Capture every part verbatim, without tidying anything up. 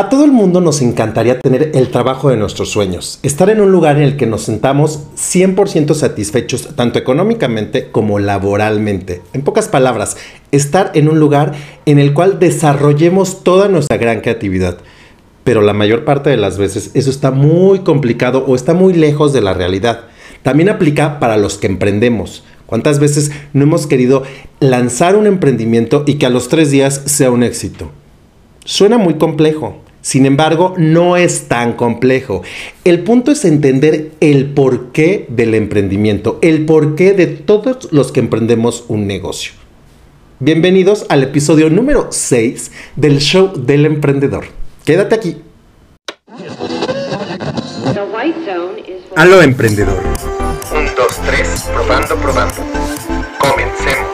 A todo el mundo nos encantaría tener el trabajo de nuestros sueños, estar en un lugar en el que nos sentamos cien por ciento satisfechos tanto económicamente como laboralmente. En pocas palabras, estar en un lugar en el cual desarrollemos toda nuestra gran creatividad. Pero la mayor parte de las veces eso está muy complicado o está muy lejos de la realidad. También aplica para los que emprendemos. ¿Cuántas veces no hemos querido lanzar un emprendimiento y que a los tres días sea un éxito? Suena muy complejo. Sin embargo, no es tan complejo. El punto es entender el porqué del emprendimiento, el porqué de todos los que emprendemos un negocio. Bienvenidos al episodio número seis del Show del Emprendedor. Quédate aquí. Aló, emprendedor. un, dos, tres, probando, probando. Comencemos.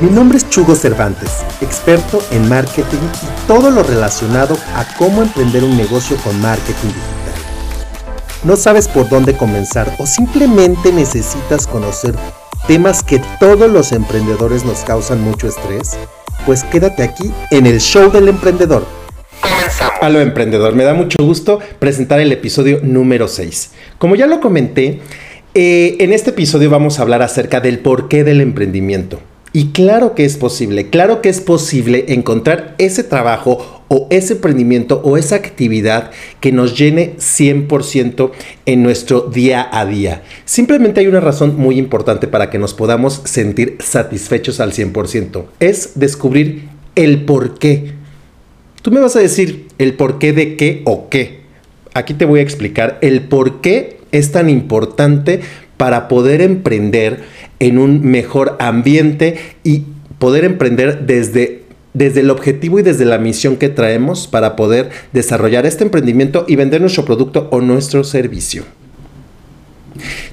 Mi nombre es Chugo Cervantes, experto en marketing y todo lo relacionado a cómo emprender un negocio con marketing digital. ¿No sabes por dónde comenzar o simplemente necesitas conocer temas que todos los emprendedores nos causan mucho estrés? Pues quédate aquí en el Show del Emprendedor. Comenzamos. Aló, emprendedor, me da mucho gusto presentar el episodio número seis. Como ya lo comenté, eh, en este episodio vamos a hablar acerca del porqué del emprendimiento. Y claro que es posible, claro que es posible encontrar ese trabajo o ese emprendimiento o esa actividad que nos llene cien por ciento en nuestro día a día. Simplemente hay una razón muy importante para que nos podamos sentir satisfechos al cien por ciento. Es descubrir el porqué. Tú me vas a decir el porqué de qué o qué. Aquí te voy a explicar el porqué es tan importante para poder emprender en un mejor ambiente y poder emprender desde, desde el objetivo y desde la misión que traemos para poder desarrollar este emprendimiento y vender nuestro producto o nuestro servicio.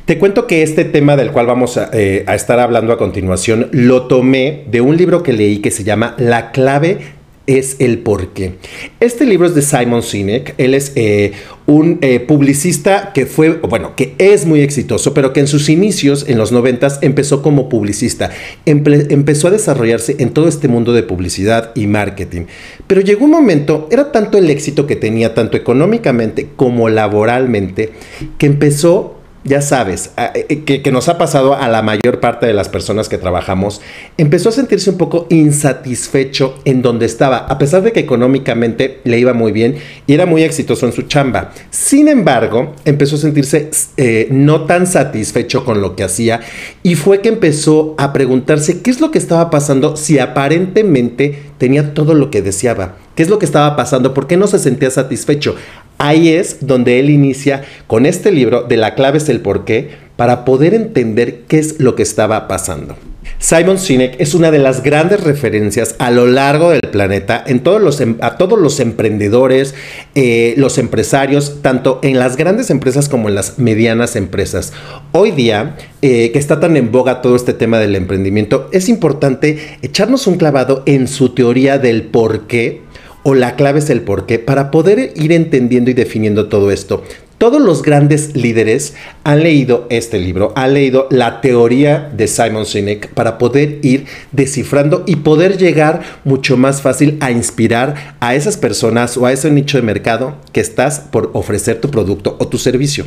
Te cuento que este tema del cual vamos a, eh, a estar hablando a continuación lo tomé de un libro que leí que se llama La clave es el porqué. Este libro es de Simon Sinek. Él es eh, un eh, publicista que fue, bueno, que es muy exitoso, pero que en sus inicios, en los noventas, empezó como publicista. Empe- empezó a desarrollarse en todo este mundo de publicidad y marketing. Pero llegó un momento, era tanto el éxito que tenía, tanto económicamente como laboralmente, que empezó, ya sabes, que, que nos ha pasado a la mayor parte de las personas que trabajamos, empezó a sentirse un poco insatisfecho en donde estaba, a pesar de que económicamente le iba muy bien y era muy exitoso en su chamba. Sin embargo, empezó a sentirse eh, no tan satisfecho con lo que hacía y fue que empezó a preguntarse qué es lo que estaba pasando si aparentemente tenía todo lo que deseaba. ¿Qué es lo que estaba pasando? ¿Por qué no se sentía satisfecho? Ahí es donde él inicia con este libro de La clave es el porqué para poder entender qué es lo que estaba pasando. Simon Sinek es una de las grandes referencias a lo largo del planeta en todos los, a todos los emprendedores, eh, los empresarios, tanto en las grandes empresas como en las medianas empresas. Hoy día, eh, que está tan en boga todo este tema del emprendimiento, es importante echarnos un clavado en su teoría del porqué o la clave es el porqué para poder ir entendiendo y definiendo todo esto. Todos los grandes líderes han leído este libro, han leído la teoría de Simon Sinek para poder ir descifrando y poder llegar mucho más fácil a inspirar a esas personas o a ese nicho de mercado que estás por ofrecer tu producto o tu servicio.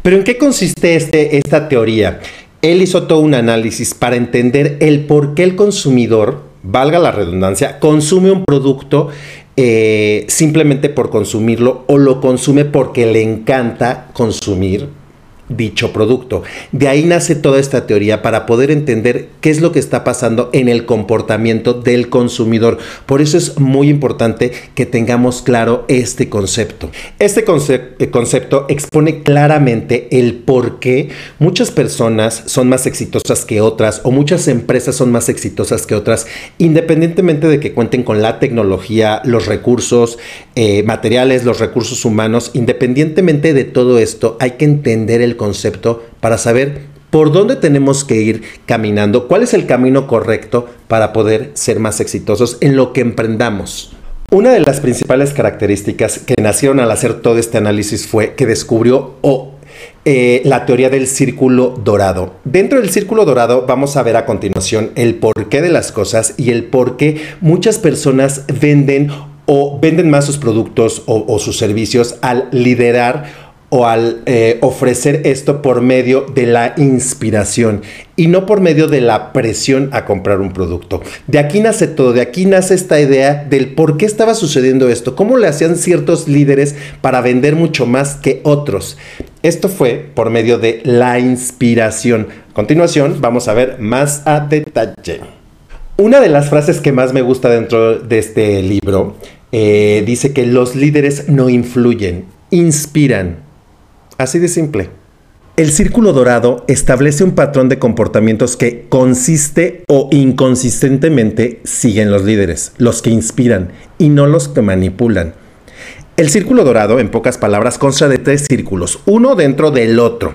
Pero ¿en qué consiste este, esta teoría? Él hizo todo un análisis para entender el por qué el consumidor, valga la redundancia, consume un producto Eh, simplemente por consumirlo o lo consume porque le encanta consumir dicho producto. De ahí nace toda esta teoría para poder entender qué es lo que está pasando en el comportamiento del consumidor. Por eso es muy importante que tengamos claro este concepto. Este conce- concepto expone claramente el por qué muchas personas son más exitosas que otras o muchas empresas son más exitosas que otras, independientemente de que cuenten con la tecnología, los recursos eh, materiales, los recursos humanos. Independientemente de todo esto, hay que entender el concepto para saber por dónde tenemos que ir caminando, cuál es el camino correcto para poder ser más exitosos en lo que emprendamos. Una de las principales características que nacieron al hacer todo este análisis fue que descubrió o eh, la teoría del círculo dorado. Dentro del círculo dorado vamos a ver a continuación el porqué de las cosas y el por qué muchas personas venden o venden más sus productos o, o sus servicios al liderar o al eh, ofrecer esto por medio de la inspiración y no por medio de la presión a comprar un producto. De aquí nace todo, de aquí nace esta idea del por qué estaba sucediendo esto, cómo le hacían ciertos líderes para vender mucho más que otros. Esto fue por medio de la inspiración. A continuación vamos a ver más a detalle. Una de las frases que más me gusta dentro de este libro eh, dice que los líderes no influyen, inspiran. Así de simple. El círculo dorado establece un patrón de comportamientos que consiste o inconsistentemente siguen los líderes, los que inspiran y no los que manipulan. El círculo dorado, en pocas palabras, consta de tres círculos, uno dentro del otro.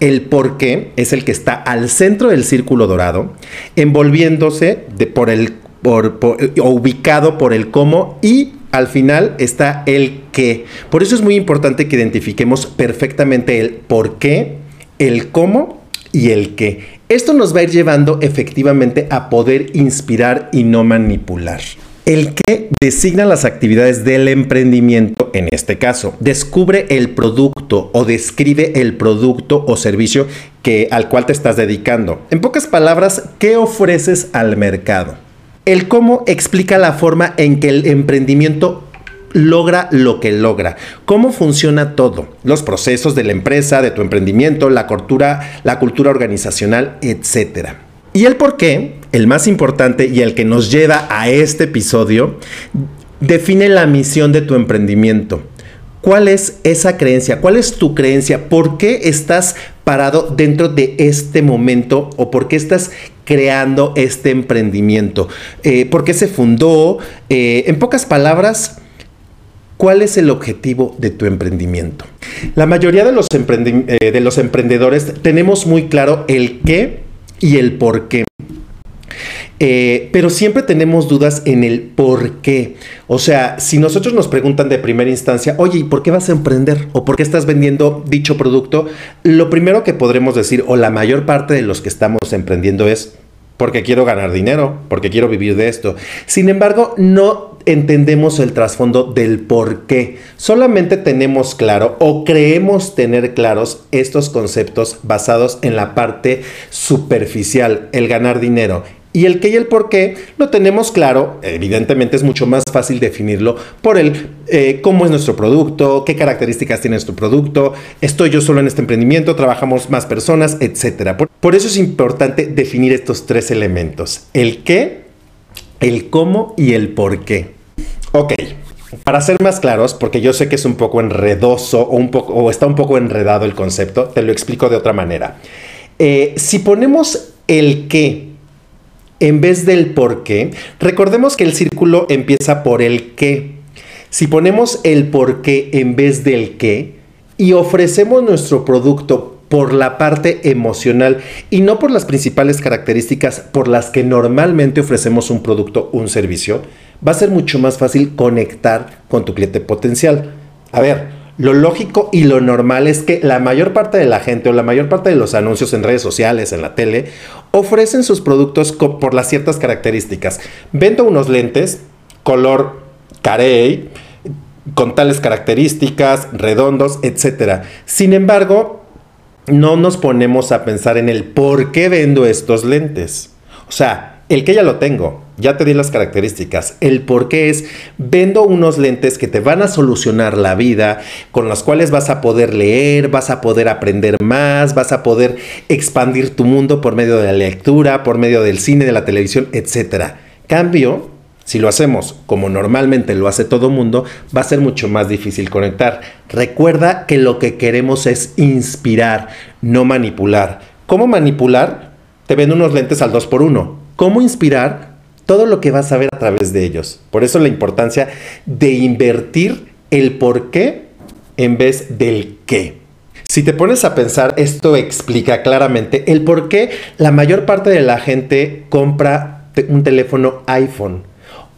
El por qué es el que está al centro del círculo dorado, envolviéndose de por el, por, por, o ubicado por el cómo, y al final está el qué. Por eso es muy importante que identifiquemos perfectamente el por qué, el cómo y el qué. Esto nos va a ir llevando efectivamente a poder inspirar y no manipular. El qué designa las actividades del emprendimiento, en este caso. Descubre el producto o describe el producto o servicio que, al cual te estás dedicando. En pocas palabras, ¿qué ofreces al mercado? El cómo explica la forma en que el emprendimiento logra lo que logra, cómo funciona todo, los procesos de la empresa, de tu emprendimiento, la cultura, la cultura organizacional, etcétera. Y el por qué, el más importante y el que nos lleva a este episodio, define la misión de tu emprendimiento. ¿Cuál es esa creencia? ¿Cuál es tu creencia? ¿Por qué estás parado dentro de este momento? ¿O por qué estás creando este emprendimiento? Eh, ¿Por qué se fundó? Eh, en pocas palabras, ¿cuál es el objetivo de tu emprendimiento? La mayoría de los, emprendi- eh, de los emprendedores tenemos muy claro el qué y el por qué. Eh, pero siempre tenemos dudas en el por qué. O sea, si nosotros nos preguntan de primera instancia, oye, ¿y por qué vas a emprender? ¿O por qué estás vendiendo dicho producto? Lo primero que podremos decir, o la mayor parte de los que estamos emprendiendo, es porque quiero ganar dinero, porque quiero vivir de esto. Sin embargo, no entendemos el trasfondo del por qué. Solamente tenemos claro o creemos tener claros estos conceptos basados en la parte superficial, el ganar dinero. Y el qué y el por qué lo tenemos claro, evidentemente es mucho más fácil definirlo por el eh, cómo es nuestro producto, qué características tiene nuestro producto, estoy yo solo en este emprendimiento, trabajamos más personas, etcétera. Por, por eso es importante definir estos tres elementos, el qué, el cómo y el por qué. Ok, para ser más claros, porque yo sé que es un poco enredoso o, un poco, o está un poco enredado el concepto, te lo explico de otra manera. Eh, si ponemos el qué en vez del por qué, recordemos que el círculo empieza por el qué. Si ponemos el por qué en vez del qué y ofrecemos nuestro producto por la parte emocional y no por las principales características por las que normalmente ofrecemos un producto o un servicio, va a ser mucho más fácil conectar con tu cliente potencial. A ver, lo lógico y lo normal es que la mayor parte de la gente o la mayor parte de los anuncios en redes sociales, en la tele, ofrecen sus productos por las ciertas características. Vendo unos lentes, color carey, con tales características, redondos, etcétera. Sin embargo, no nos ponemos a pensar en el por qué vendo estos lentes. O sea, el que ya lo tengo. Ya te di las características. El por qué es, vendo unos lentes que te van a solucionar la vida, con los cuales vas a poder leer, vas a poder aprender más, vas a poder expandir tu mundo por medio de la lectura, por medio del cine, de la televisión, etcétera. Cambio, si lo hacemos como normalmente lo hace todo mundo, va a ser mucho más difícil conectar. Recuerda que lo que queremos es inspirar, no manipular. ¿Cómo manipular? Te vendo unos lentes al dos por uno. ¿Cómo inspirar? Todo lo que vas a ver a través de ellos. Por eso la importancia de invertir el por qué en vez del qué. Si te pones a pensar, esto explica claramente el por qué la mayor parte de la gente compra un teléfono iPhone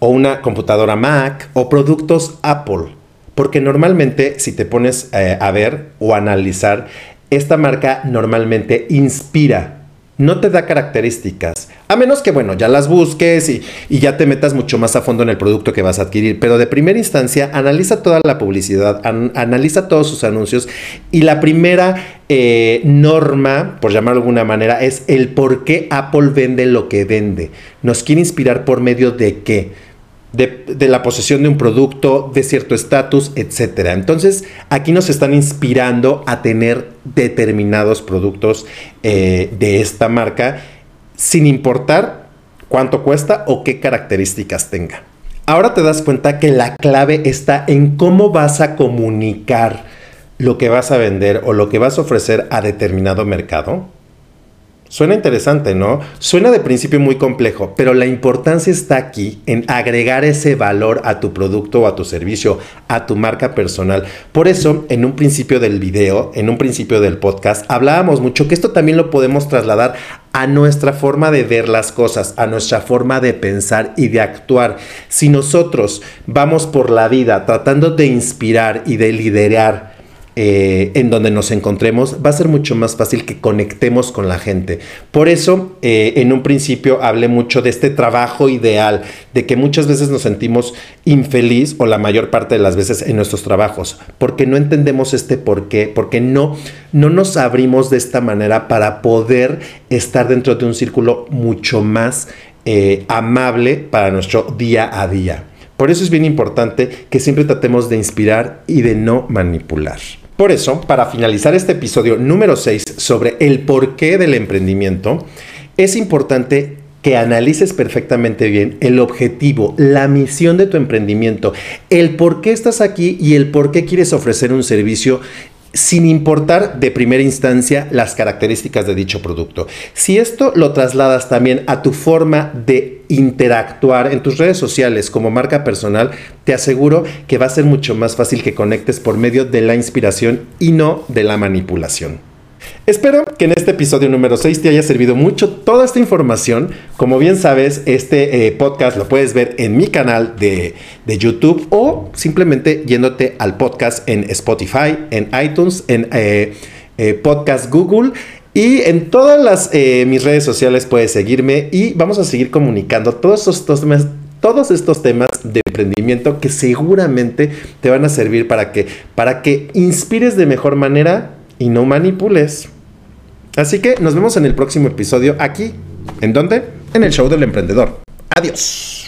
o una computadora Mac o productos Apple. Porque normalmente, si te pones eh, a ver o analizar, esta marca normalmente inspira. no te da características, a menos que, bueno, ya las busques y, y ya te metas mucho más a fondo en el producto que vas a adquirir, pero de primera instancia analiza toda la publicidad, an- analiza todos sus anuncios, y la primera eh, norma, por llamarlo de alguna manera, es el por qué Apple vende lo que vende. Nos quiere inspirar por medio de qué. De, de la posesión de un producto, de cierto estatus, etcétera. Entonces, aquí nos están inspirando a tener determinados productos eh, de esta marca, sin importar cuánto cuesta o qué características tenga. Ahora te das cuenta que la clave está en cómo vas a comunicar lo que vas a vender o lo que vas a ofrecer a determinado mercado. Suena interesante, ¿no? Suena de principio muy complejo, pero la importancia está aquí en agregar ese valor a tu producto o a tu servicio, a tu marca personal. Por eso, en un principio del video, en un principio del podcast, hablábamos mucho que esto también lo podemos trasladar a nuestra forma de ver las cosas, a nuestra forma de pensar y de actuar. Si nosotros vamos por la vida tratando de inspirar y de liderar, Eh, en donde nos encontremos, va a ser mucho más fácil que conectemos con la gente. Por eso, eh, en un principio hablé mucho de este trabajo ideal, de que muchas veces nos sentimos infeliz, o la mayor parte de las veces, en nuestros trabajos, porque no entendemos este por qué, porque no, no nos abrimos de esta manera para poder estar dentro de un círculo mucho más eh, amable para nuestro día a día. Por eso es bien importante que siempre tratemos de inspirar y de no manipular. Por eso, para finalizar este episodio número seis sobre el porqué del emprendimiento, es importante que analices perfectamente bien el objetivo, la misión de tu emprendimiento, el por qué estás aquí y el por qué quieres ofrecer un servicio, sin importar de primera instancia las características de dicho producto. Si esto lo trasladas también a tu forma de interactuar en tus redes sociales como marca personal, te aseguro que va a ser mucho más fácil que conectes por medio de la inspiración y no de la manipulación. Espero que en este episodio número seis te haya servido mucho toda esta información. Como bien sabes, este eh, podcast lo puedes ver en mi canal de, de YouTube, o simplemente yéndote al podcast en Spotify, en iTunes, en eh, eh, Podcast Google, y en todas las, eh, mis redes sociales puedes seguirme, y vamos a seguir comunicando todos estos temas, todos estos temas de emprendimiento que seguramente te van a servir para que, para que inspires de mejor manera y no manipules. Así que nos vemos en el próximo episodio aquí. ¿En dónde? En el Show del Emprendedor. Adiós.